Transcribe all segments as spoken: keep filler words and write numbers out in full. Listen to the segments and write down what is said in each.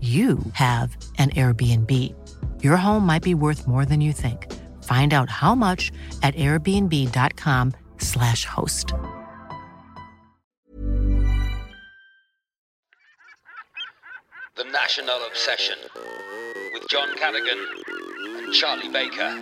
you have an Airbnb. Your home might be worth more than you think. Find out how much at airbnb dot com slash host. The National Obsession with John Cadigan and Charlie Baker.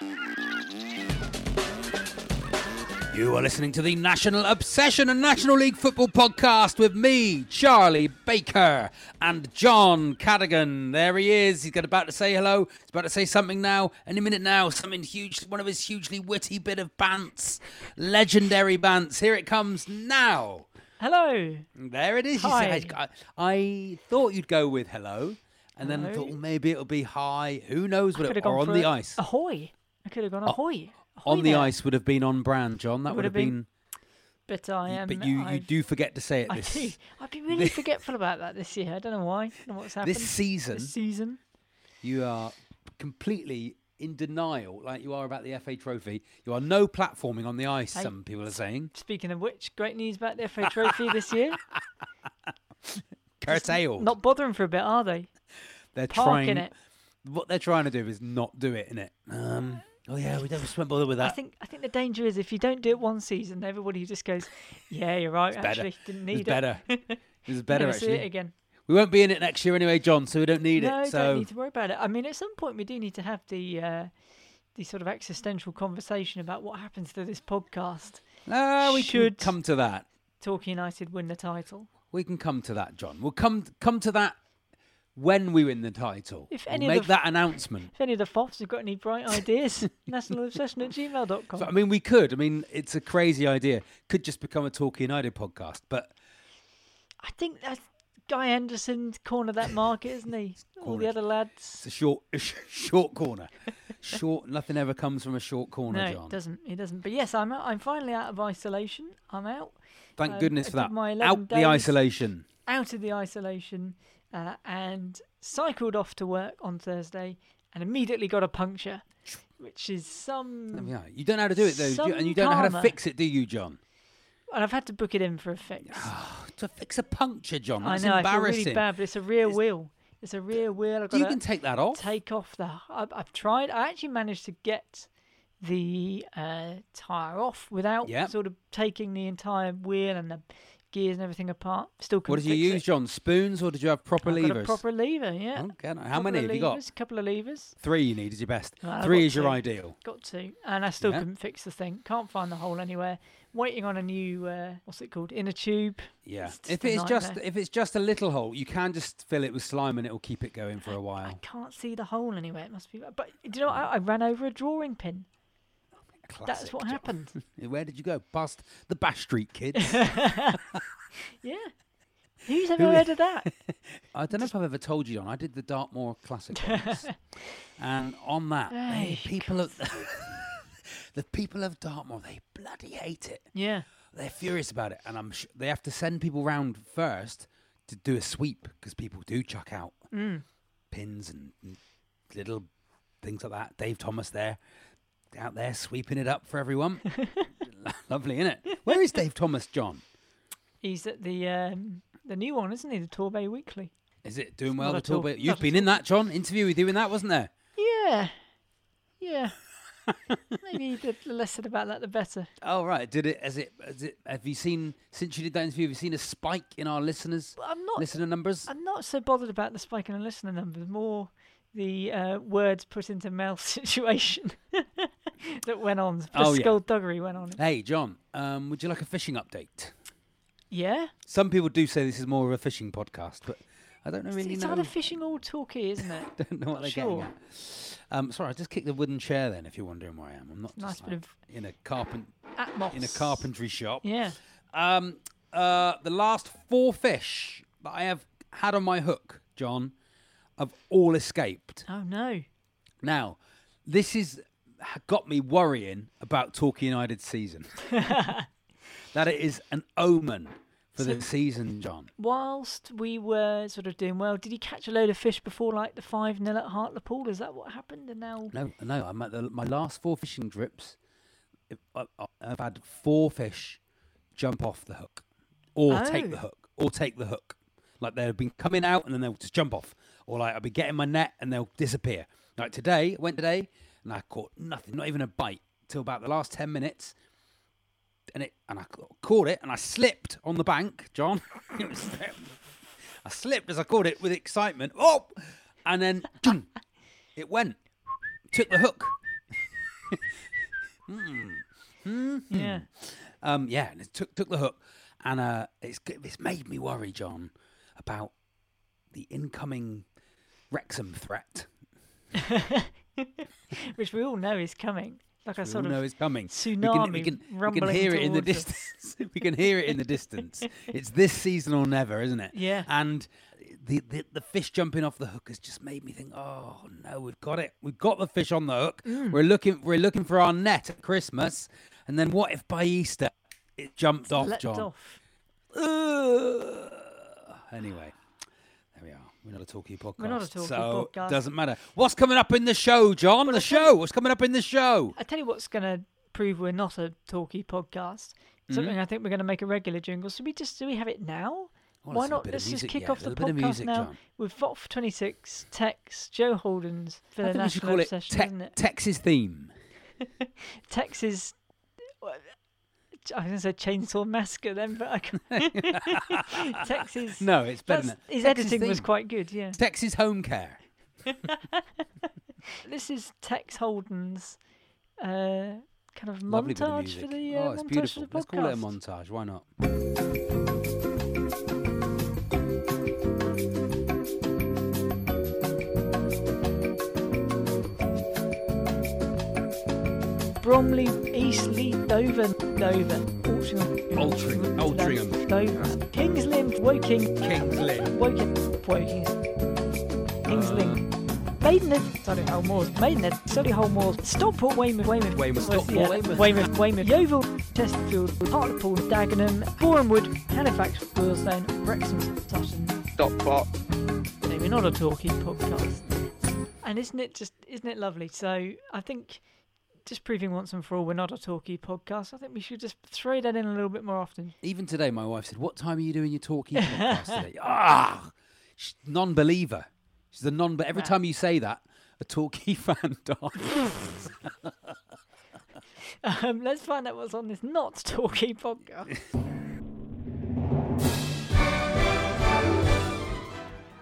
You are listening to the National Obsession, a National League football podcast with me, Charlie Baker, and John Cadigan. There he is. He's about to say hello. He's about to say something now. Any minute now, something huge, one of his hugely witty bit of bants, legendary bants. Here it comes now. Hello. There it is. Hi. You I, I thought you'd go with hello, and hello. Then I thought well, maybe it'll be hi. Who knows what it or on the a, ice. Ahoy. I could have gone ahoy. Oh. On the ice would have been on brand, John. That would, would have been... been... But I am... Um, but you, you do forget to say it. I this... do. I've been really forgetful about that this year. I don't know why. I don't know what's happened. This season... This season. You are completely in denial, like you are about the F A Trophy. You are no platforming on the ice, hey, some people are saying. Speaking of which, great news about the F A Trophy this year. Curtailed. Not bothering for a bit, are they? They're Parking trying... it. What they're trying to do is not do it, innit? Um... Oh yeah, we never went bother with that. I think I think the danger is if you don't do it one season, everybody just goes, "Yeah, you're right. Actually, didn't need it." It's better. It's better. Actually, see it again. We won't be in it next year anyway, John. So we don't need no, it. No, so. Don't need to worry about it. I mean, at some point we do need to have the uh, the sort of existential conversation about what happens to this podcast. No, we should come to that. Torquay United win the title. We can come to that, John. We'll come come to that. When we win the title, if any we'll make the, that announcement. If any of the F O Fs have got any bright ideas, national obsession at gmail dot com. So, I mean, we could. I mean, it's a crazy idea. Could just become a Torquay United podcast. But I think that's Guy Anderson's corner that market, isn't he? All the other lads. It's a short, a sh- short corner. Short. Nothing ever comes from a short corner, no, John. No, it doesn't. It doesn't. But yes, I'm. Out, I'm finally out of isolation. I'm out. Thank um, goodness for that. Out the isolation. Out of the isolation. Uh, and cycled off to work on Thursday and immediately got a puncture, which is some... Yeah, you don't know how to do it, though, and you don't karma. know how to fix it, do you, John? Well, I've had to book it in for a fix. Oh, to fix a puncture, John? That's I know, embarrassing. I feel really bad, but it's a rear it's... wheel. It's a rear wheel. I've got you can take that off. Take off the... I've, I've tried. I actually managed to get the uh, tyre off without yep. sort of taking the entire wheel and the... gears and everything apart. Still couldn't What did you use, it. John? Spoons or did you have proper I've levers? Got a proper lever, yeah. Okay. How proper many have you got? A couple of levers. Three you need is your best. Well, Three is two. your ideal. Got two. And I still yeah. couldn't fix the thing. Can't find the hole anywhere. Waiting on a new, uh, what's it called? Inner tube. Yeah. It's if it's just if it's just a little hole, you can just fill it with slime and it'll keep it going for a while. I can't see the hole anywhere. It must be... But do you know what? I, I ran over a drawing pin. Classic. That's what happened. Where did you go? Past the Bash Street Kids. Yeah. Who's ever heard of that? I don't know if I've ever told you, John. I did the Dartmoor Classic once. And on that, hey, the people of the people of Dartmoor, they bloody hate it. Yeah. They're furious about it. And I'm sh- they have to send people round first to do a sweep because people do chuck out mm. pins and, and little things like that. Dave Thomas there. Out there sweeping it up for everyone. Lovely, isn't it? Where is Dave Thomas, John? He's at the um, the new one, isn't he? The Torbay Weekly. Is it doing well at all? But you've been in that, John. Interview with you in that, wasn't there? Yeah. Yeah. Maybe the less said about that, the better. Oh, right. Did it? Has it? Has it? Have you seen since you did that interview? Have you seen a spike in our listeners? Well, I'm not listener numbers. I'm not so bothered about the spike in our listener numbers. More the uh, words put into mouth situation that went on. The oh, skullduggery yeah. went on. Hey, John. Um, would you like a fishing update? Yeah. Some people do say this is more of a fishing podcast, but I don't know really. It's know. either fishing or Torquay, isn't it? I don't know what they're sure. getting at. Um, sorry, I just kicked the wooden chair then, if you're wondering where I am. I'm not nice just bit like of in a carpent atmos. in a carpentry shop. Yeah. Um, uh, the last four fish that I have had on my hook, John, have all escaped. Oh no. Now, this is got me worrying about Torquay United season. That it is an omen for so the season, John. Whilst we were sort of doing well, did you catch a load of fish before like the five nil at Hartlepool? Is that what happened? And now no, no. I'm at the, my last four fishing trips. I've had four fish jump off the hook, or oh. take the hook, or take the hook. Like they've been coming out and then they'll just jump off, or like I'll be getting my net and they'll disappear. Like today, I went today and I caught nothing, not even a bite, till about the last ten minutes. And it and I caught it and I slipped on the bank, John. It was I slipped as I caught it with excitement. Oh, and then it went, took the hook. mm. Mm-hmm. Yeah, um, yeah, and it took took the hook, and uh, it's it's made me worry, John, about the incoming Wrexham threat, which we all know is coming. Like a we sort all of know it's coming. Tsunami we can, we can, we can hear it in the distance. We can hear it in the distance. It's this season or never, isn't it? Yeah. And the, the the fish jumping off the hook has just made me think, oh no, we've got it. We've got the fish on the hook. Mm. We're looking we're looking for our net at Christmas. And then what if by Easter it jumped it's off, leapt John? Off. Uh, anyway, there we are. We're not a Talkie podcast, We're not a talkie so podcast. Doesn't matter. What's coming up in the show, John? Well, the show. What's coming up in the show? I tell you what's going to prove we're not a Talkie podcast. Something mm-hmm. I think we're going to make a regular jingle. So we just do we have it now? Well, why not? Let's just kick yeah. off the podcast music, now John. With V O T F twenty-six, Tex, Joe Holden's for I the National Obsession. Te- isn't it? Tex's theme. Tex's. I was going to say Chainsaw Massacre then, but I can't. Texas. No, it's better than that. His Texas editing theme. Was quite good, yeah. Texas Home Care. This is Tex Holden's uh, kind of lovely montage, bit of for, the, uh, oh, montage for the podcast. Oh, it's beautiful. Let's call it a montage. Why not? Bromley, Eastleigh, Dover, Dover, Altrincham, Altrincham, Dover, Kings Lynn, Woking, Kings Lynn, Woking, Woking, Kings Lynn, Maidenhead, Solihull Moors, Maidenhead, Solihull Moors, Stockport, Weymouth, Weymouth, Weymouth, Stockport, Weymouth, Weymouth, Weymouth, Yeovil, Chesterfield, Hartlepool, Dagenham, Boreham Wood, Halifax, Wealdstone, Wrexham, Sutton, Stockport. No, we're not a talking podcast. And isn't it just, isn't it lovely? So I think. Just proving once and for all we're not a Torquay podcast. I think we should just throw that in a little bit more often. Even today, my wife said, what time are you doing your Torquay podcast today? Ah, she's non-believer. She's a non. But every wow. time you say that, a Torquay fan dies. um, let's find out what's on this not Torquay podcast.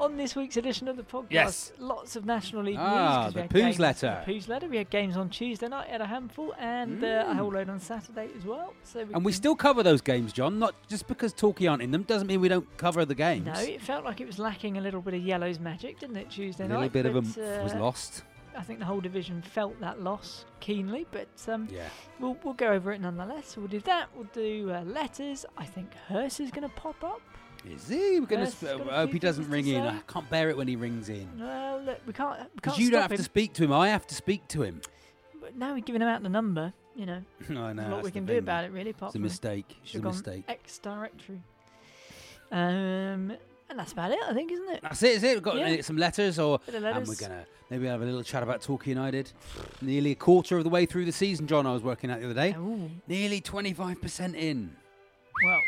On this week's edition of the podcast, yes. lots of National League ah, news. Ah, the Pooh's letter. The Pooh's letter. We had games on Tuesday night, had a handful, and mm. uh, a whole load on Saturday as well. So we and we still cover those games, John. Not just because Torquay aren't in them doesn't mean we don't cover the games. No, it felt like it was lacking a little bit of Yellow's magic, didn't it, Tuesday night? A little night, bit but, of them uh, was lost. I think the whole division felt that loss keenly, but um, yeah. we'll, we'll go over it nonetheless. We'll do that. We'll do uh, letters. I think Hearse is going to pop up. Is he? We're gonna. Sp- I hope he doesn't ring in. I can't bear it when he rings in. Well, look, we can't. Because you don't have him. to speak to him. I have to speak to him. But now we're giving him out the number. You know. I know. What we can do about it, really. Apart it's a mistake. It's a mistake. X directory. Um, and that's about it, I think, isn't it? That's it. Is it? We've got yeah. some letters, or letters. and we're gonna maybe have a little chat about Torquay United. Nearly a quarter of the way through the season, John. I was working out the other day. Ooh. Nearly twenty-five percent in. Well.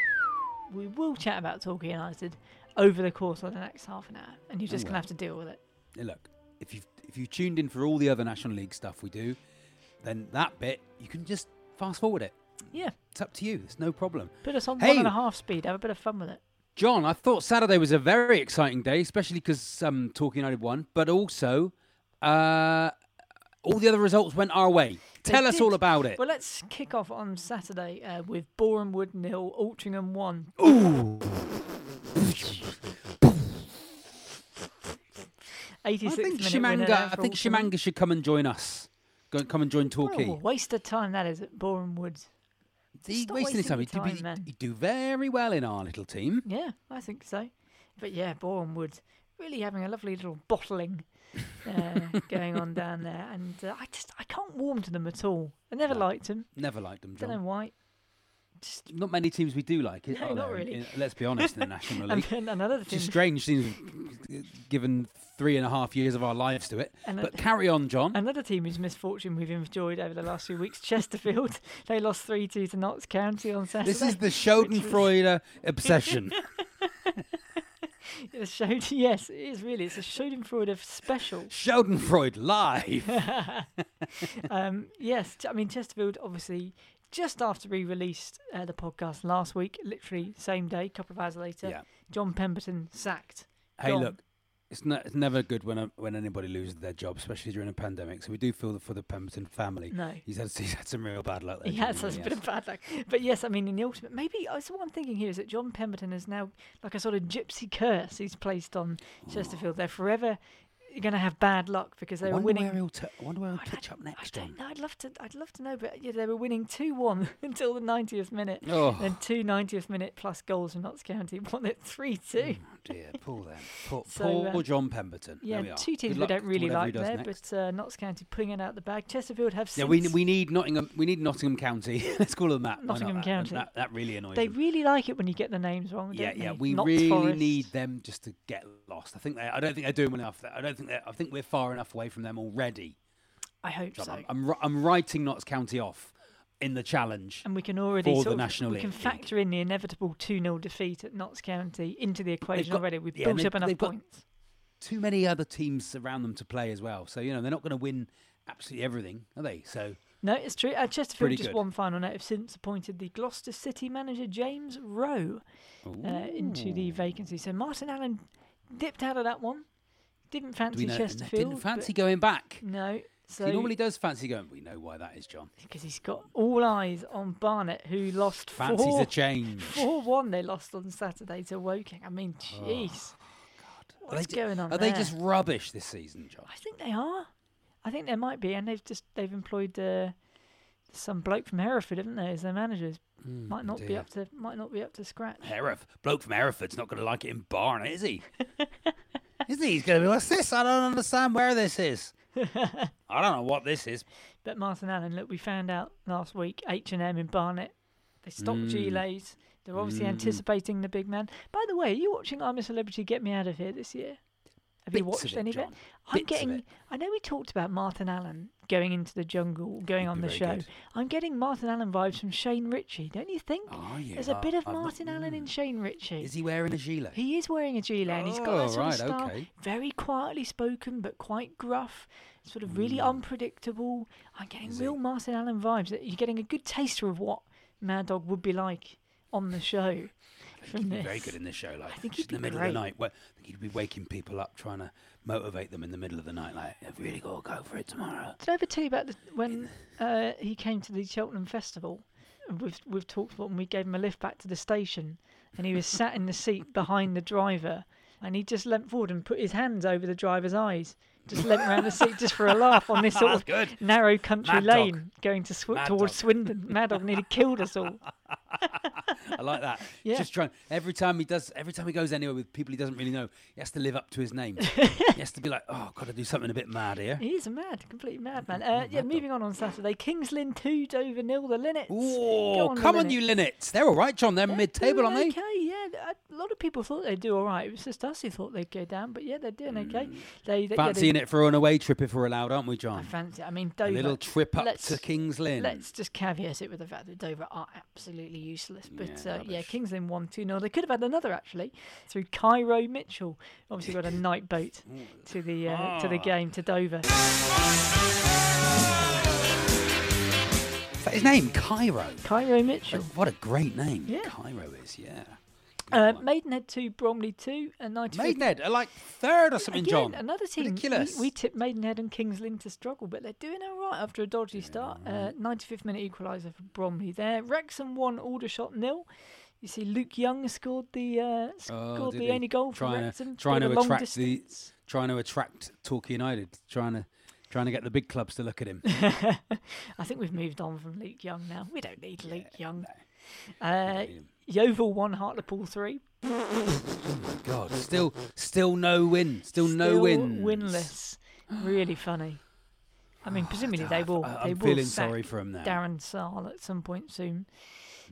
We will chat about Torquay United over the course of the next half an hour, and you're just oh, well. going to have to deal with it. Yeah, look, if you've, if you've tuned in for all the other National League stuff we do, then that bit, you can just fast forward it. Yeah. It's up to you. It's no problem. Put us on hey, one and a half speed. Have a bit of fun with it. John, I thought Saturday was a very exciting day, especially because um, Torquay United won, but also uh, all the other results went our way. Tell they us did. all about it. Well, let's kick off on Saturday uh, with Boreham Wood nil, Altrincham one. Ooh! eighty-sixth I think Shimanga, I think Shimanga should come and join us. Go and come and join Torquay. What a waste of time that is at Boreham Wood. He's wasting his time. He'd do, do very well in our little team. Yeah, I think so. But yeah, Boreham Wood really having a lovely little bottling uh, going on down there, and uh, I just I can't warm to them at all. I never no, liked them. Never liked them. John. Don't know why. Just not many teams we do like. No, not really. In, let's be honest. In the National League, and another thing, just strange things given three and a half years of our lives to it. And but a, carry on, John. Another team whose misfortune we've enjoyed over the last few weeks, Chesterfield. They lost three two to Notts County on Saturday. This is the Schadenfreude obsession. It's showed, yes, it is really. It's a Schadenfreude special. Schadenfreude live. um, yes, I mean, Chesterfield obviously. Just after we released uh, the podcast last week, literally same day, a couple of hours later, yeah. John Pemberton sacked. Hey, John. Look, it's, no, it's never good when a, when anybody loses their job, especially during a pandemic. So we do feel for the Pemberton family. No, he's had he's had some real bad luck. There, he has had a bit of bad luck. But yes, I mean, in the ultimate, maybe so what I'm thinking here is that John Pemberton is now like a sort of gypsy curse he's placed on oh. Chesterfield. They're forever. You're going to have bad luck because they were winning. Where he'll t- I wonder where he'll catch up next. I don't know. I'd love to. I'd love to know, but yeah, they were winning two one until the ninetieth minute. Oh. And two ninetieth minute plus goals from Notts County won it three two. Oh dear, poor them. Poor, so, poor um, John Pemberton. Yeah, two teams we don't really like there, next. but uh, Notts County putting it out the bag. Chesterfield have. Yeah, we we need Nottingham. We need Nottingham County. Let's call them that. Nottingham County. That, that really annoys. They them. really like it when you get the names wrong. Yeah, don't yeah. They? We Not really Forest. need them just to get lost. I think they. I don't think they're doing enough. I don't think. I think we're far enough away from them already. I hope John, so. I'm, I'm, I'm writing Notts County off in the challenge, and we can already for the National League. We can factor in the inevitable two nil defeat at Notts County into the equation got, already. We've yeah, built up enough points. Too many other teams around them to play as well, so you know they're not going to win absolutely everything, are they? So no, it's true. Uh, Chesterfield just good. one final note have since appointed the Gloucester City manager James Rowe uh, into the vacancy. So Martin Allen dipped out of that one. Didn't fancy know, Chesterfield. Didn't fancy going back. No. So he normally does fancy going. We know why that is, John. Because he's got all eyes on Barnet, who lost Fancies four, a change. four one they lost on Saturday to Woking. I mean, jeez. Oh, What's d- going on Are there? They just rubbish this season, John? I think they are. I think they might be. And they've just they've employed uh, some bloke from Hereford, haven't they, as their managers. Mm, might not dear. be up to might not be up to scratch. Hereford. Bloke from Hereford's not going to like it in Barnet, is he? Isn't he? He's going to be, what's this? I don't understand where this is. I don't know what this is. But Martin Allen, look, we found out last week, H and M in Barnet, they stopped mm. Gilets. They're obviously mm. anticipating the big man. By the way, are you watching I'm a Celebrity Get Me Out of Here this year? Have Bits you watched of it, any John. of it? I'm Bits getting. Of it. I know we talked about Martin Allen going into the jungle, going It'd on the show. Good. I'm getting Martin Allen vibes from Shane Ritchie, don't you think? Oh, yeah. There's a bit of I'm Martin not, Allen mm. in Shane Ritchie. Is he wearing a gilet? He is wearing a gilet, oh, and he's got that sort right, of style. Okay. Very quietly spoken, but quite gruff. Sort of really mm. unpredictable. I'm getting is real it? Martin Allen vibes. You're getting a good taster of what Mad Dog would be like on the show. He'd be very good in this show, like I think just in the middle great. of the night. Well, I think he'd be waking people up, trying to motivate them in the middle of the night. Like, I've really got to go for it tomorrow. Did I ever tell you about the, when uh, he came to the Cheltenham Festival? We've we've talked about, and we gave him a lift back to the station, and he was sat in the seat behind the driver, and he just leant forward and put his hands over the driver's eyes. Just leant around the seat just for a laugh on this sort of good. narrow country Mad lane dog. going to sw- towards dog. Swindon. Mad Dog nearly killed us all. I like that. Yeah. Just trying. Every time he does, every time he goes anywhere with people he doesn't really know, he has to live up to his name. He has to be like, oh, got to do something a bit mad here. He is a mad, complete madman. Uh, mad yeah, dog. Moving on on Saturday, Kings Lynn two, Dover nil, the Linnets. Oh, come on, Linnets. on, you Linnets. They're all right, John. They're, They're mid-table, aren't they? Okay, yeah. yeah, a lot of people thought they'd do all right. It was just us who thought they'd go down, but yeah, they're doing mm. okay. They, they fancying yeah, it for an away trip if we're allowed, aren't we, John? I fancy. I mean, Dover, a little trip up to Kings Lynn. Let's just caveat it with the fact that Dover are absolutely useless. But yeah, uh, yeah Kings Lynn won two nil. They could have had another actually through Cairo Mitchell. Obviously, got a night boat to the uh, ah. to the game to Dover. His name, Cairo. Cairo Mitchell. What a great name. Yeah. Cairo is, yeah. Uh, Maidenhead two, Bromley two, and ninety. Maidenhead are like third or something, Again, John. Another team. Ridiculous. We, we tipped Maidenhead and Kings Lynn to struggle, but they're doing all right after a dodgy yeah, start. Right. Uh, ninety-fifth minute equaliser for Bromley there. Wrexham one, Aldershot nil. You see, Luke Young scored the uh, scored oh, the only goal for Wrexham. Trying to attract the trying to attract Torquay United. Trying to. Trying to get the big clubs to look at him. I think we've moved on from Luke Young now. We don't need yeah, Luke Young. No. Uh, Yeovil one, Hartlepool three. Oh my God! Still, still no win. Still, still no win. Winless. Really funny. I mean, presumably oh, they will. I, I'm they will feeling sack sorry for him now. Darren Saal at some point soon,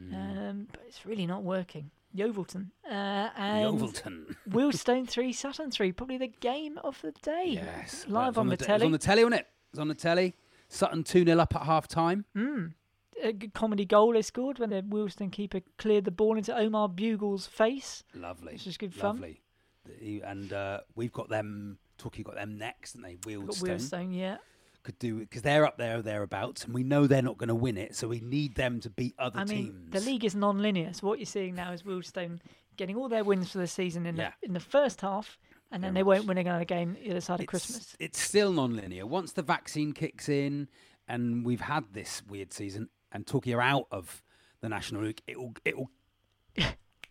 mm. um, but it's really not working. Yeovilton. Uh, and Yeovilton. Wealdstone three, Sutton three. Probably the game of the day. Yes. Live well, on, on the, the telly. It was on the telly, wasn't it? It was on the telly. Sutton two nil up at half time. Mm. A good comedy goal they scored when the Wealdstone keeper cleared the ball into Omar Bugle's face. Lovely. Which was good fun. Lovely. And uh, we've got them, Torquay got them next, haven't they? Wealdstone. Got Wealdstone, yeah. Could do because they're up there or thereabouts, and we know they're not going to win it, so we need them to beat other I mean, teams. The league is non-linear, so what you're seeing now is Wealdstone getting all their wins for the season in yeah. the in the first half, and then Very they much. won't win another game the other side it's, of Christmas. It's still non-linear. Once the vaccine kicks in, and we've had this weird season, and Torquay are out of the National League, it will it will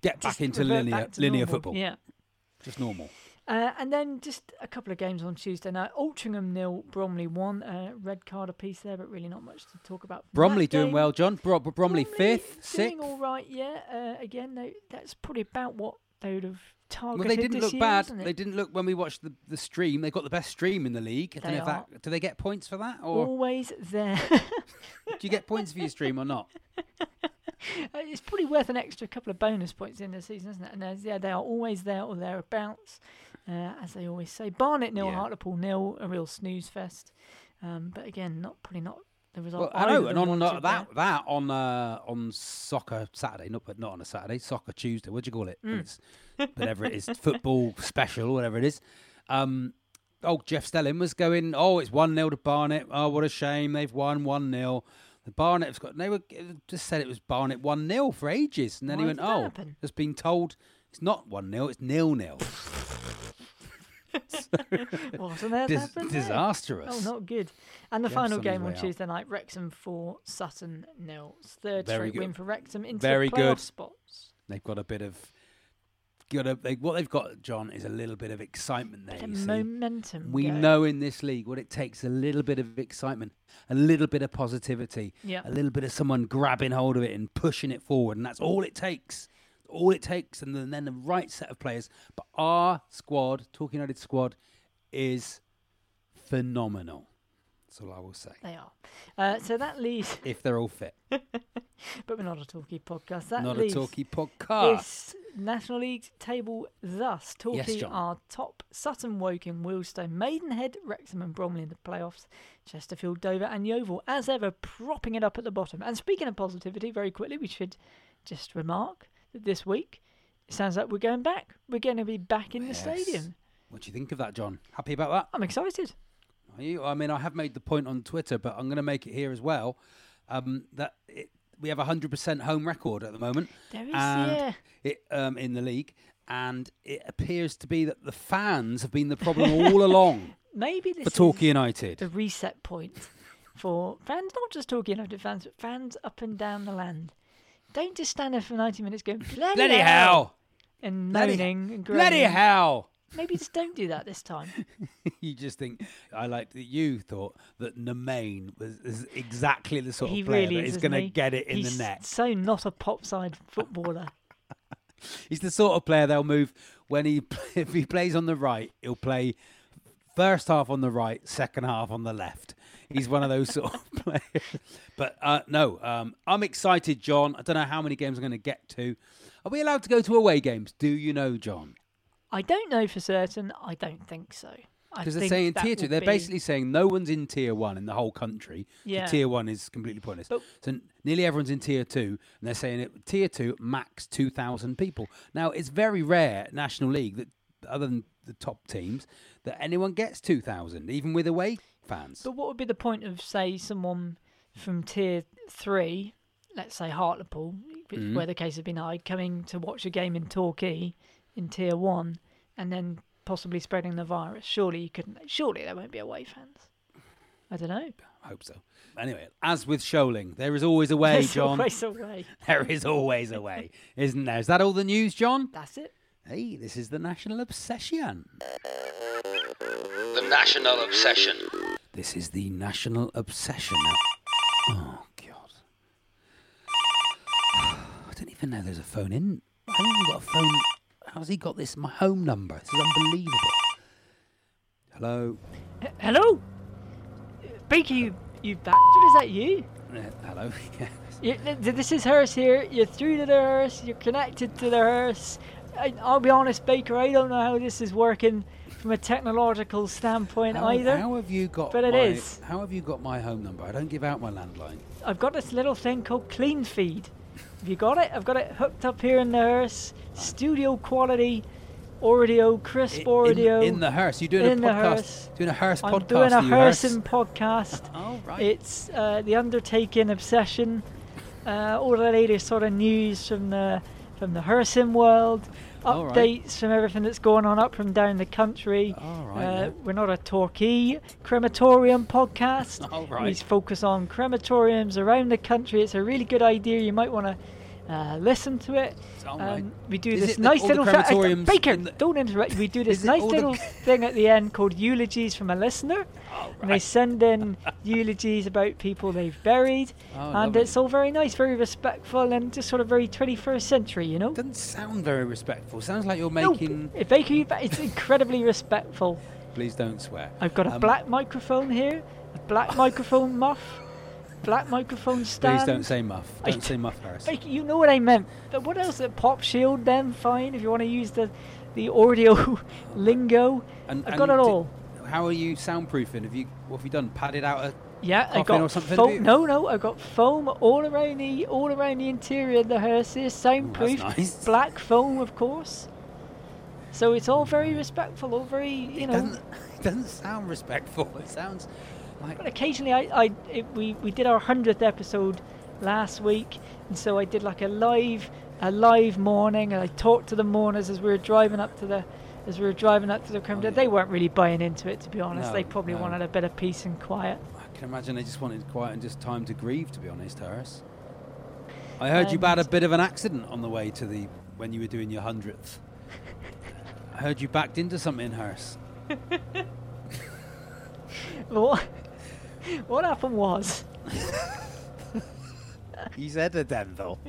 get back into linear back linear normal. football. Yeah, just normal. Uh, and then just a couple of games on Tuesday night. Altrincham nil, Bromley one. Uh, red card apiece there, but really not much to talk about. Bromley doing well, John. Bro- Bro- Bromley, Bromley fifth, sixth. Doing all right, yeah. Uh, again, they, that's probably about what they would have targeted. Well, they didn't look year, bad. They didn't look when we watched the, the stream. They got the best stream in the league. I don't they know if that, do they get points for that? Or always there. Do you get points for your stream or not? It's probably worth an extra couple of bonus points in the season, isn't it? And uh, yeah, they are always there or thereabouts, uh, as they always say. Barnet nil, yeah. Hartlepool nil, a real snooze fest. Um, but again, not probably not the result. Well, I know, and on uh, that there. that on uh, on soccer Saturday, not but not on a Saturday, soccer Tuesday. What do you call it? Mm. It's, whatever it is, football special, whatever it is. Um, oh, Jeff Stelling was going. Oh, it's one nil to Barnet. Oh, what a shame! They've won one nil. The Barnet's got. They were just said it was Barnet one nil for ages, and then Why he went, "Oh, happen? It's been told it's not one nil, it's nil nil." So what on earth dis- happened? Disastrous. Oh, not good. And the Jeff final game on Tuesday out. night: Wrexham four, Sutton nil. Third Very straight good. win for Wrexham into Very the playoff good. spots. They've got a bit of. Got a, they, what they've got, John, is a little bit of excitement there. A bit of momentum. We going. know in this league what it takes: a little bit of excitement, a little bit of positivity, yep. a little bit of someone grabbing hold of it and pushing it forward, and that's all it takes. All it takes, and then, then the right set of players. But our squad, Torquay United squad, is phenomenal. That's all I will say. They are. Uh, so that leaves... If they're all fit. But we're not a Torquay podcast. That not leaves a Torquay podcast. This National League table thus. Torquay yes, are top. Sutton, Woking, Wealdstone, Maidenhead, Wrexham and Bromley in the playoffs. Chesterfield, Dover and Yeovil, as ever, propping it up at the bottom. And speaking of positivity, very quickly, we should just remark that this week, it sounds like we're going back. We're going to be back in yes. the stadium. What do you think of that, John? Happy about that? I'm excited. I mean, I have made the point on Twitter, but I'm going to make it here as well. Um, that it, we have a hundred percent home record at the moment. There is, and yeah, it, um, in the league, and it appears to be that the fans have been the problem all along. Maybe this for Torquay United, the reset point for fans, not just Torquay United fans, but fans up and down the land. Don't just stand there for ninety minutes going bloody, bloody hell. hell and moaning bloody, and groaning. Bloody hell. Maybe just don't do that this time. You just think, I like that you thought that Nemain was is exactly the sort he of player really that is, is going to get it in He's the net. So not a pop-side footballer. He's the sort of player they'll move when he if he plays on the right, he'll play first half on the right, second half on the left. He's one of those sort of players. But uh, no, um, I'm excited, John. I don't know how many games I'm going to get to. Are we allowed to go to away games? Do you know, John? I don't know for certain. I don't think so. Because they're saying tier two. They're be... basically saying no one's in tier one in the whole country. Yeah. So tier one is completely pointless. But so nearly everyone's in tier two. And they're saying it, tier two, max two thousand people. Now, it's very rare at National League, that other than the top teams, that anyone gets two thousand, even with away fans. But what would be the point of, say, someone from tier three, let's say Hartlepool, mm-hmm. where the case has been high, coming to watch a game in Torquay in tier one and then possibly spreading the virus? Surely you couldn't. Surely there won't be away fans. I don't know. I hope so. Anyway, as with Shoaling, there is always a way, There's John. There's always a way. There is always a way, isn't there? Is that all the news, John? That's it. Hey, this is the National Obsession. The National Obsession. This is the National Obsession. Oh, God. I don't even know there's a phone in. I haven't even got a phone. How's he got this? My home number. This is unbelievable. Hello? H- hello? Baker, you, you bastard, is that you? Uh, hello, yes. You, this is Hearse here. You're through to the Hearse. You're connected to the Hearse. I, I'll be honest, Baker, I don't know how this is working from a technological standpoint how, either. How have you got but my, it is. How have you got my home number? I don't give out my landline. I've got this little thing called Clean Feed. Have you got it? I've got it hooked up here in the Hearse. Studio quality, audio, crisp audio. In, in the Hearse. You're doing in a podcast. Hearse. Doing a Hearse I'm podcast. I'm doing a Hearse and podcast. Oh, right. It's uh, The Undertaking Obsession. Uh, all the latest sort of news from the from the Hearse world. Updates right. from everything that's going on up from down the country. All right, uh, yeah. We're not a Torquay crematorium podcast. All right. We focus on crematoriums around the country. It's a really good idea. You might want to uh, listen to it. Um, right. We do is this nice the, little... Th- th- Baker, the... don't interrupt. We do this nice little the... thing at the end called Eulogies from a Listener. Oh, right. And they send in eulogies about people they've buried. Oh, and lovely. It's all very nice, very respectful, and just sort of very twenty-first century, you know? Doesn't sound very respectful. Sounds like you're making... Nope. Baker, it's incredibly respectful. Please don't swear. I've got a um, black microphone here, a black microphone muff. Black microphone stand. Please don't say muff. Don't I say muff, Hearse. Baker, you know what I meant. But what else? A pop shield then, fine, if you want to use the, the audio lingo. And, I've and got it all. Did, how are you soundproofing? Have you, what have you done? Padded out a yeah, coffin I got or something? Foam, no, no, I've got foam all around the all around the interior of the Hearse here, soundproof. Ooh, that's nice. Black foam, of course. So it's all very respectful, all very, you it know. Doesn't, it doesn't sound respectful. It sounds... But occasionally, I, I it, we we did our hundredth episode last week, and so I did like a live a live morning, and I talked to the mourners as we were driving up to the as we were driving up to the crematorium. Oh, yeah. They weren't really buying into it, to be honest. No, they probably no. wanted a bit of peace and quiet. I can imagine they just wanted quiet and just time to grieve, to be honest, Hearse. I heard and you had a bit of an accident on the way to the when you were doing your hundredth. I heard you backed into something, Hearse. What? What happened was... He's at a dental.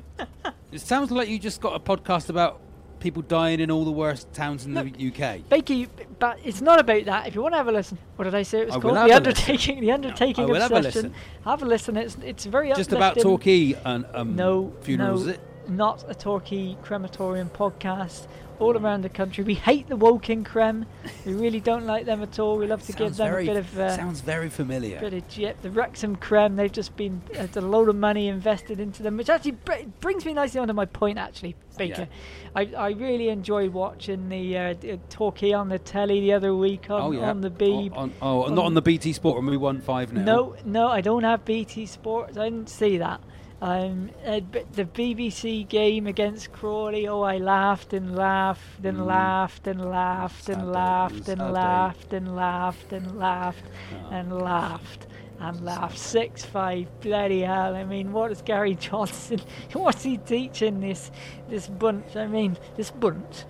It sounds like you just got a podcast about people dying in all the worst towns in Look, the U K. Baker, but it's not about that. If you want to have a listen... What did I say it was I called? The Undertaking, the Undertaking no, Obsession. Have a, have a listen. It's it's very just uplifting. About Torquay and um, no, funerals, no, is it? Not a Torquay crematorium podcast. All around the country, we hate the Woking creme. We really don't like them at all. We love to give them very, a bit of. Uh, sounds very familiar. Bit of yep, the Wrexham creme. They've just been uh, a load of money invested into them, which actually br- brings me nicely onto my point. Actually, Baker, yeah. I, I really enjoyed watching the uh, Torquay on the telly the other week on, oh, yeah. on the Beeb. Oh, on, oh on not on the B T Sport. Maybe one five now. No, no, I don't have B T Sport. I didn't see that. Um, uh, but the B B C game against Crawley, oh, I laughed and laughed and mm. laughed and laughed and laughed and laughed and laughed and laughed and laughed and laughed. six five, bloody hell. I mean, what is Gary Johnson? What's he teaching this this bunch? I mean, this bunch.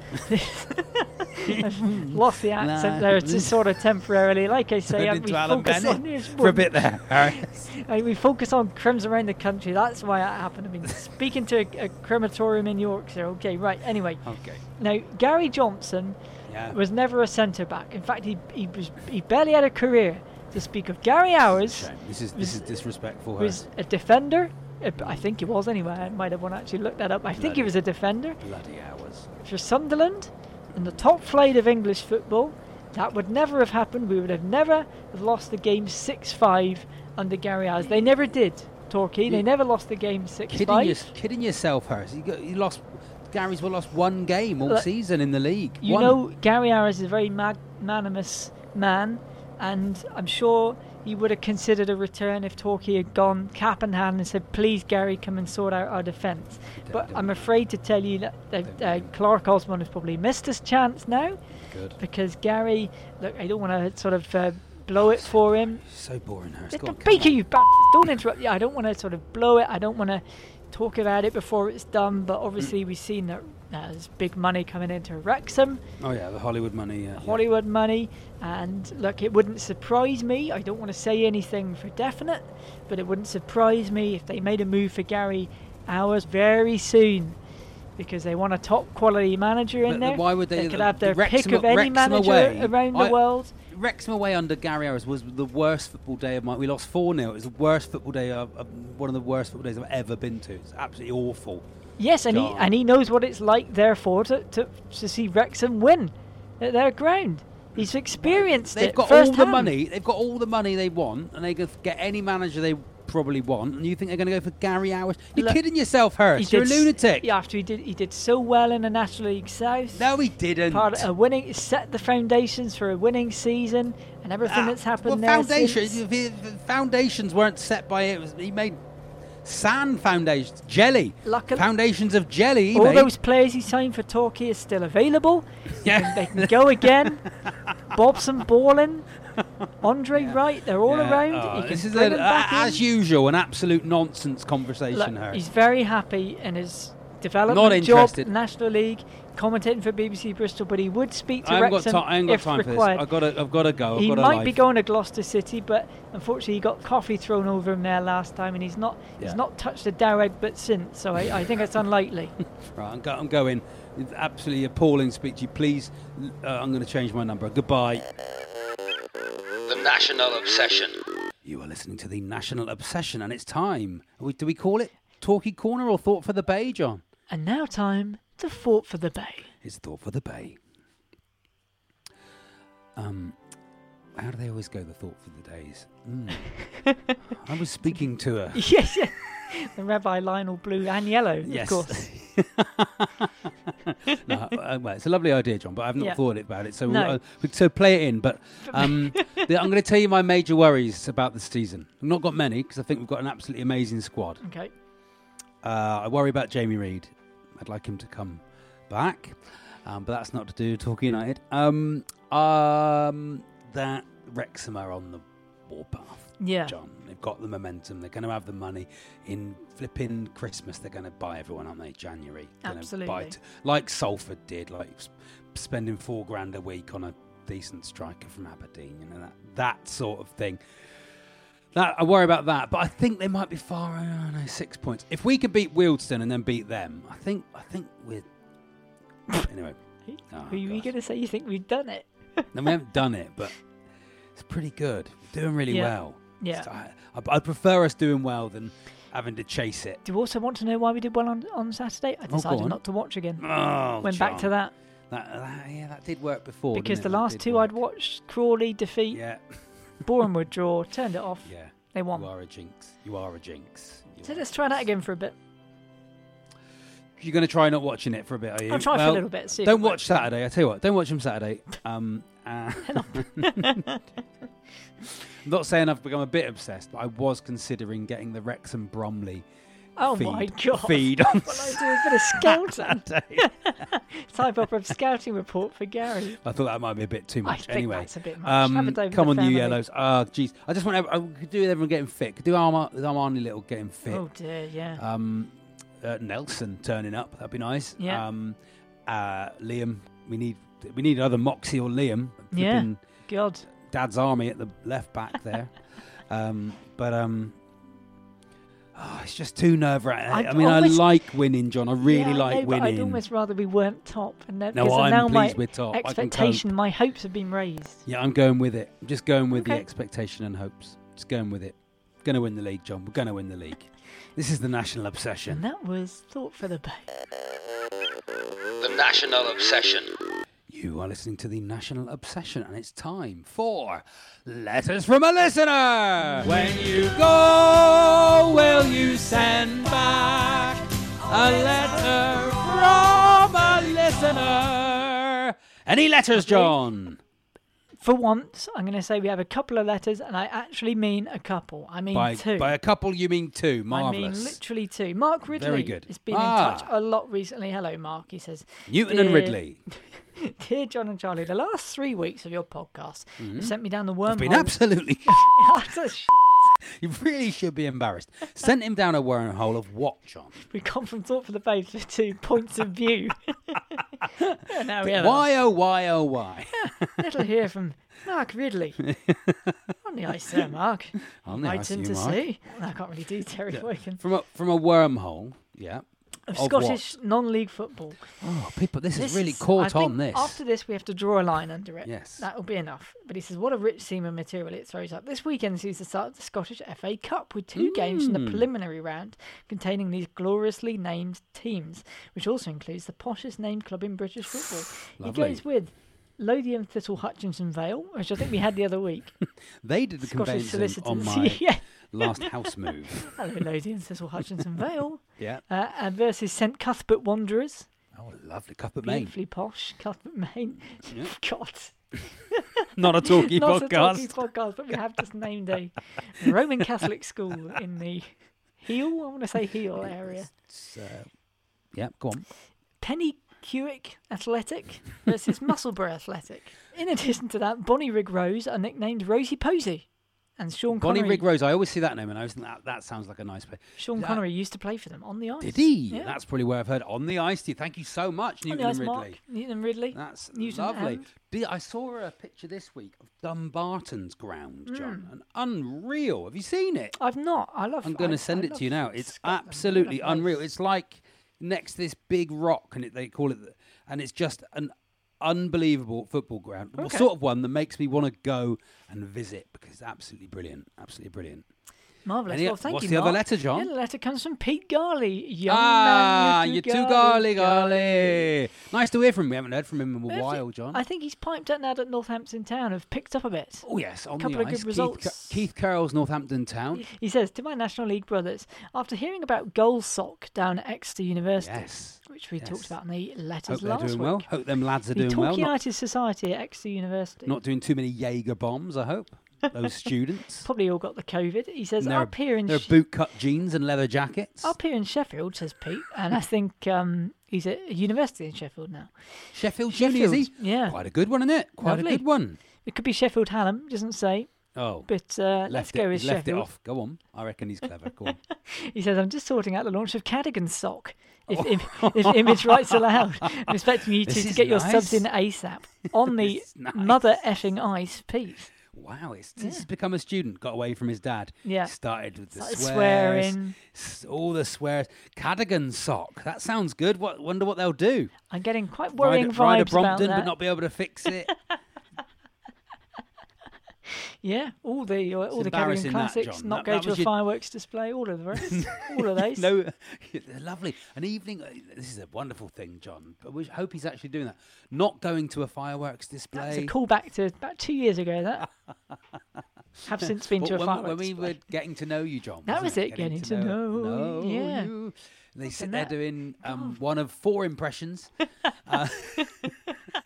I've lost the accent there to sort of temporarily. Like I say, we focus on this for a bit there. I mean, we focus on cremes around the country. That's why that happened. I've been speaking to a, a crematorium in Yorkshire. Okay, right. Anyway. Okay. Now, Gary Johnson yeah. was never a centre back. In fact, he he was he barely had a career. To speak of Gary Owers. This is this is, this is disrespectful. Was a defender. It, I think he was anyway. I might have one actually looked that up. I Bloody think he was a defender. Bloody Owers. For Sunderland, in the top flight of English football, that would never have happened. We would have never have lost the game six five under Gary Owers. They never did, Torquay. They never lost the game six five. Kidding, your, kidding yourself, Hearse. You, got, you lost... Gary's well lost one game all Look, season in the league. You one. know, Gary Owers is a very magnanimous man, and I'm sure he would have considered a return if Torquay had gone cap in hand and said, please, Gary, come and sort out our defence. But I'm afraid to tell you that uh, uh, Clark Osmond has probably missed his chance now. Good. Because Gary, look, I don't want to sort of... Uh, blow it for him. So boring, Harris. Baker, you bastards. Don't interrupt. Yeah, I don't want to sort of blow it. I don't want to talk about it before it's done. But obviously, mm. we've seen that uh, there's big money coming into Wrexham. Oh, yeah, the Hollywood money. Uh, Hollywood yeah. money. And look, it wouldn't surprise me. I don't want to say anything for definite, but it wouldn't surprise me if they made a move for Gary Owers very soon. Because they want a top quality manager in but there. Why would they? They could have their Wrexham, pick of any Wrexham manager away. around I, the world. Wrexham away under Gary Owers was the worst football day of my... We lost four nil. It was the worst football day, of, of, one of the worst football days I've ever been to. It's absolutely awful. Yes, and he, and he knows what it's like, therefore, to, to, to see Wrexham win at their ground. He's experienced they've it got all the money. They've got all the money they want, and they can get any manager they probably want, and you think they're going to go for Gary Owers? You're Look, kidding yourself, Hearse. You're a lunatic. After he did, he did so well in the National League South. No, he didn't. Part of a winning, set the foundations for a winning season, and everything ah, that's happened well, there. Foundations, the foundations weren't set by it. It was, he made sand foundations, jelly, Luckily, foundations of jelly. All made. Those players he signed for Torquay are still available. Yeah, they can, they can go again. Bobson Borland. Andre yeah. Wright, they're all yeah. around. Oh, he this is, a, a, as usual, an absolute nonsense conversation. Look, he's very happy in his development job, National League, commentating for B B C Bristol, but he would speak to Wrexham to- if time required. I've got to, I've got to go. I've he got might life. be going to Gloucester City, but unfortunately he got coffee thrown over him there last time, and he's not yeah. he's not touched a Darragh but since, so I, I think it's unlikely. Right, I'm, go- I'm going. It's absolutely appalling speech. You please, uh, I'm going to change my number. Goodbye. The National Obsession. You are listening to The National Obsession, and it's time. We, do we call it Torquay Corner or Thought for the Bay, John? And now time to Thought for the Bay. It's Thought for the Bay. Um, how do they always go, the Thought for the Days? Mm. I was speaking to her. Yes, yes. The Rabbi Lionel Blue and Yellow, of yes. course. no, uh, well, it's a lovely idea, John, but I've not yeah. thought about it. So, no. we'll, uh, so play it in. But um, the, I'm going to tell you my major worries about this season. I've not got many because I think we've got an absolutely amazing squad. Okay. Uh, I worry about Jamie Reid. I'd like him to come back, um, but that's not to do with Torquay United. Um, um, that Wrexham are on the warpath. Yeah. John. They've got the momentum. They're going to have the money in flipping Christmas. They're going to buy everyone, aren't they? January. They're Absolutely. Buy t- like Salford did, like sp- spending four grand a week on a decent striker from Aberdeen, you know, that, that sort of thing. That I worry about that, but I think they might be far. I don't know, six points. If we could beat Wealdstone and then beat them, I think. I think we're. Anyway, oh, were you going to say you think we've done it? No, we haven't done it, but it's pretty good. We're doing really yeah. well. Yeah, so I, I, I prefer us doing well than having to chase it. Do you also want to know why we did well on, on Saturday? I decided oh, not to watch again. Oh, Went John. back to that. That, that. Yeah, that did work before. Because the last two work. I'd watched, Crawley defeat, yeah. Boreham Wood draw, turned it off. Yeah, they won. You are a jinx. You are a jinx. You so are. Let's try that again for a bit. You're going to try not watching it for a bit, are you? I'll try well, for a little bit. See don't watch works. Saturday. I tell you what, don't watch them Saturday. Um, uh, I'm not saying I've become a bit obsessed, but I was considering getting the Wrexham Bromley oh feed, my God. feed on well, I do a bit of scouting. Type up of scouting report for Gary. I thought that might be a bit too much. I anyway, think that's a bit much. Um, come on, family. You yellows. Oh, jeez. I just want to, I could do with everyone getting fit. Could do Arma, Armani Little getting fit. Oh, dear, yeah. Um, uh, Nelson turning up. That'd be nice. Yeah. Um, uh, Liam, we need we need either Moxie or Liam. Yeah, God. Dad's army at the left back there, um, but um, oh, it's just too nerve-wracking. I mean, I like winning, John. I really yeah, like no, winning. I'd almost rather we weren't top, and no, I'm now pleased we're top. Expectation, my hopes have been raised. Yeah, I'm going with it. I'm just going with okay. the expectation and hopes. Just going with it. Going to win the league, John. We're going to win the league. This is The National Obsession. And that was Thought for the Bay. The National Obsession. You are listening to The National Obsession, and it's time for Letters from a Listener. When you go, will you send back a letter from a listener? Any letters, John? For once, I'm going to say we have a couple of letters, and I actually mean a couple. I mean by, two. By a couple, you mean two. Marvellous. I mean literally two. Mark Ridley Very good. has been ah. in touch a lot recently. Hello, Mark. He says... Newton Dear... and Ridley. Dear John and Charlie, the last three weeks of your podcast mm-hmm. have sent me down the wormhole... It's been absolutely... You really should be embarrassed. Sent him down a wormhole of what, John? We've gone from Thought for the Babe to Points of View. Now we have why, oh, why, oh, why? Little here from Mark Ridley. On the ice there, Mark. On the ice, you, Mark. Sea. I can't really do Terry yeah. Woking. From a, from a wormhole, yeah. Of, of Scottish what? non-league football. Oh, people, this, this is really caught on this. After this, we have to draw a line under it. Yes. That'll be enough. But he says, what a rich seam of material it throws up. This weekend sees the start of the Scottish F A Cup with two mm. games in the preliminary round containing these gloriously named teams, which also includes the poshest named club in British football. Lovely. He goes with Lothian Thistle Hutchinson Vale, which I think we had the other week. They did the Scottish solicitors on my... yeah. Last house move. Hello, Lothian Thistle Hutchinson Vale. Yeah. Uh, and versus Saint Cuthbert Wanderers. Oh, lovely. Cuthbert Maine. Beautifully posh. Cuthbert Maine. Yeah. God. Not a talky Not podcast. Not a talky podcast, but we have just named a Roman Catholic school in the heel, I want to say heel area. Uh, yeah, go on. Penny Cuick Athletic versus Musselburgh Athletic. In addition to that, Bonnie Rig Rose are nicknamed Rosie Posey. And Sean Connery. Bonnie Rig Rose, I always see that name and I always think that, that sounds like a nice play. Sean that, Connery used to play for them on the ice. Did he? Yeah. That's probably where I've heard on the ice. Thank you so much, Newton and Ridley. Mark. Newton and Ridley. That's Newton lovely. And... I saw a picture this week of Dumbarton's ground, John. Mm. And unreal. Have you seen it? I've not. I love I'm going to send I it to you now. It's Scotland. absolutely unreal. It's like next to this big rock, and it, they call it, the, and it's just an unbelievable football ground. Okay. Well, sort of one that makes me want to go and visit because it's absolutely brilliant. Absolutely brilliant. Marvellous. Well, thank what's you, What's the Mark. other letter, John? The other letter comes from Pete Garley. Young ah, man, you're too, you're too Garley, Garley, Garley. Nice to hear from him. We haven't heard from him in a while, John. I think he's piped up now that Northampton Town have picked up a bit. Oh, yes, on the ice. A couple of ice. good results. Keith, Keith Carroll's Northampton Town. He says, to my National League brothers, after hearing about Goalsock down at Exeter University, yes. which we yes. talked about in the letters Hope last doing week. Well. Hope them lads are the doing Torquay well. The Torquay United Society at Exeter University. Not doing too many Jaeger bombs, I hope. Those students. Probably all got the COVID. He says, up here in... Their she- boot-cut jeans and leather jackets. Up here in Sheffield, says Pete, and I think um, he's at a university in Sheffield now. Sheffield, Sheffield, Sheffield. Is he? Yeah. Quite a good one, isn't it? Quite Lovely. a good one. It could be Sheffield Hallam, doesn't say. Oh. But uh, let's go it, with Sheffield. Left it off. Go on. I reckon he's clever. Go on. He says, I'm just sorting out the launch of Cadigan sock. If, oh. if, if Image Rights allowed, I'm expecting you two to get nice. your subs in ASAP on the nice. mother effing ice, Pete. Wow, it's yeah. he's become a student, got away from his dad. Yeah. Started with the Started swears, swearing. All the swears. Cadigan sock. That sounds good. What wonder what they'll do. I'm getting quite worrying ride, vibes ride a Brompton, about that. But not be able to fix it. Yeah, all the all it's the Cadigan classics, that, not that, go that to a your... fireworks display, all of the rest, all of those. No, lovely. An evening, this is a wonderful thing, John. I wish, hope he's actually doing that. Not going to a fireworks display. That's a callback to about two years ago, that. Have since been well, to a when, fireworks when display. When we were getting to know you, John. That was it, getting, getting to know, know, know yeah. you. And they What's sit there that? doing um, oh. one of four impressions. uh,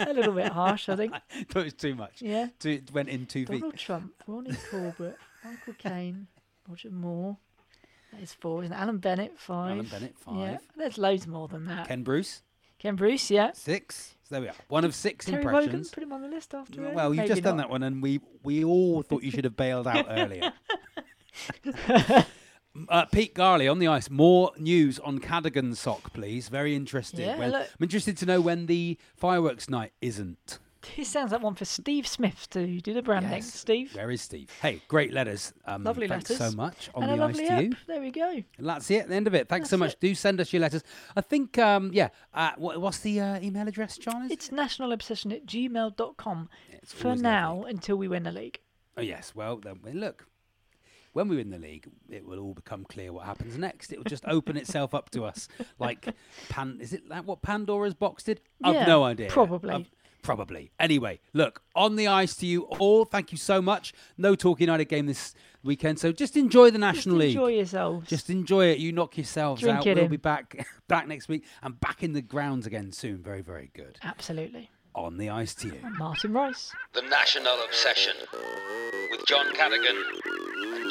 A little bit harsh, I think. I thought it was too much. Yeah. Too, it went in two feet. Donald v. Trump, Ronnie Corbett, Michael Caine, Roger Moore. That is four, isn't it? Alan Bennett, five. Alan Bennett, five. Yeah. There's loads more than that. Ken Bruce. Ken Bruce, yeah. Six. So there we are. One of six Terry impressions. Wogan, put him on the list after all. Well, you've just done not. that one, and we, we all thought you should have bailed out earlier. Uh, Pete Garley on the ice. More news on Cadigan sock, please. Very interesting. Yeah, well, I'm interested to know when the fireworks night isn't. This sounds like one for Steve Smith to do the branding. Yes. Steve, where is Steve? Hey, great letters. Um, lovely thanks letters. Thanks so much on and the ice to app. you. There we go. And that's it. The end of it. Thanks that's so much. It. Do send us your letters. I think. Um, yeah. Uh, what, what's the uh, email address, John? Is it's it? nationalobsession at gmail dot com yeah, for now lovely. until we win the league. Oh yes. Well, then we look. when we win the league, it will all become clear what happens next. It will just open itself up to us. Like, Pan, is it that what Pandora's box did? I've yeah, no idea. Probably. I've, Probably. Anyway, look, on the ice to you all. Thank you so much. No Torquay United game this weekend, so just enjoy the National League. Just enjoy yourselves. Just enjoy it. You knock yourselves out. We'll be back back next week and back in the grounds again soon. Very, very good. Absolutely. On the ice to you. Martin Rice. The National Obsession with John Cadigan and